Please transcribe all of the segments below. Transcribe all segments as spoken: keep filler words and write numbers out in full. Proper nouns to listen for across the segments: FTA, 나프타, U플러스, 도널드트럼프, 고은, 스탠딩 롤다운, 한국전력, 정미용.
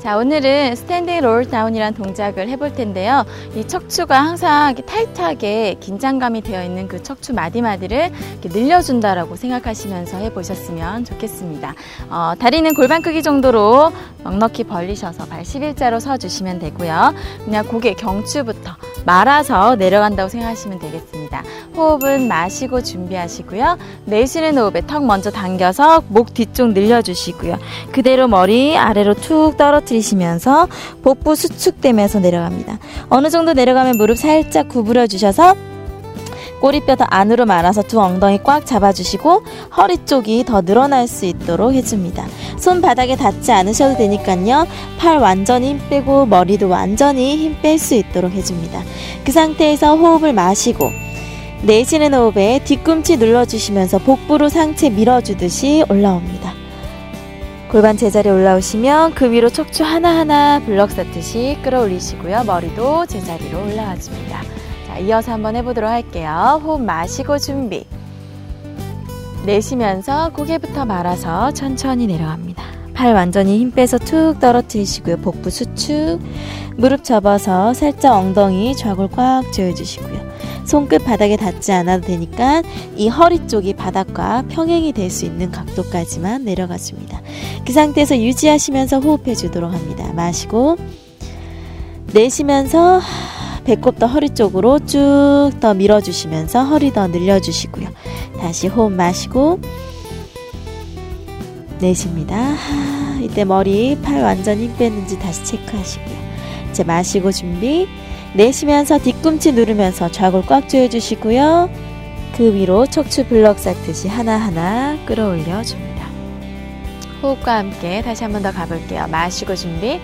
자, 오늘은 스탠딩 롤다운이란 동작을 해볼 텐데요. 이 척추가 항상 이렇게 타이트하게 긴장감이 되어 있는 그 척추 마디마디를 이렇게 늘려준다라고 생각하시면서 해보셨으면 좋겠습니다. 어, 다리는 골반 크기 정도로 넉넉히 벌리셔서 발 십일자로 서주시면 되고요. 그냥 고개 경추부터 말아서 내려간다고 생각하시면 되겠습니다. 호흡은 마시고 준비하시고요. 내쉬는 호흡에 턱 먼저 당겨서 목 뒤쪽 늘려주시고요. 그대로 머리 아래로 툭 떨어뜨리시고요. 들이시면서 복부 수축되면서 내려갑니다. 어느 정도 내려가면 무릎 살짝 구부려 주셔서 꼬리뼈도 안으로 말아서 두 엉덩이 꽉 잡아주시고 허리 쪽이 더 늘어날 수 있도록 해줍니다. 손바닥에 닿지 않으셔도 되니까요. 팔 완전히 힘 빼고 머리도 완전히 힘 뺄 수 있도록 해줍니다. 그 상태에서 호흡을 마시고 내쉬는 호흡에 뒤꿈치 눌러주시면서 복부로 상체 밀어주듯이 올라옵니다. 골반 제자리에 올라오시면 그 위로 척추 하나하나 블럭 쌓듯이 끌어올리시고요. 머리도 제자리로 올라와줍니다. 자, 이어서 한번 해보도록 할게요. 호흡 마시고 준비. 내쉬면서 고개부터 말아서 천천히 내려갑니다. 팔 완전히 힘 빼서 툭 떨어뜨리시고요. 복부 수축, 무릎 접어서 살짝 엉덩이 좌골 꽉 조여주시고요. 손끝 바닥에 닿지 않아도 되니까 이 허리 쪽이 바닥과 평행이 될 수 있는 각도까지만 내려가줍니다. 그 상태에서 유지하시면서 호흡해 주도록 합니다. 마시고 내쉬면서 배꼽도 허리 쪽으로 쭉 더 밀어주시면서 허리 더 늘려주시고요. 다시 호흡 마시고 내쉽니다. 이때 머리, 팔 완전히 힘 뺐는지 다시 체크하시고요. 이제 마시고 준비. 내쉬면서 뒤꿈치 누르면서 좌골 꽉 조여주시고요. 그 위로 척추 블럭 쌓듯이 하나하나 끌어올려줍니다. 호흡과 함께 다시 한 번 더 가볼게요. 마시고 준비.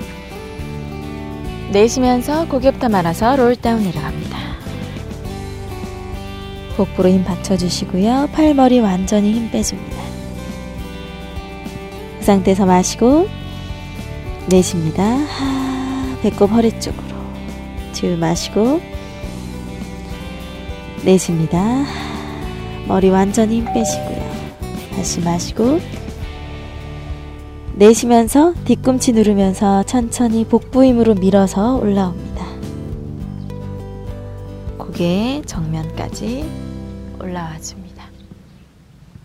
내쉬면서 고개부터 말아서 롤다운 내려갑니다. 복부로 힘 받쳐주시고요. 팔머리 완전히 힘 빼줍니다. 그 상태에서 마시고 내쉽니다. 하, 배꼽 허리 쪽으로 뒤로 마시고 내쉽니다. 머리 완전히 힘 빼시고요. 다시 마시고 내쉬면서 뒤꿈치 누르면서 천천히 복부 힘으로 밀어서 올라옵니다. 고개 정면까지 올라와줍니다.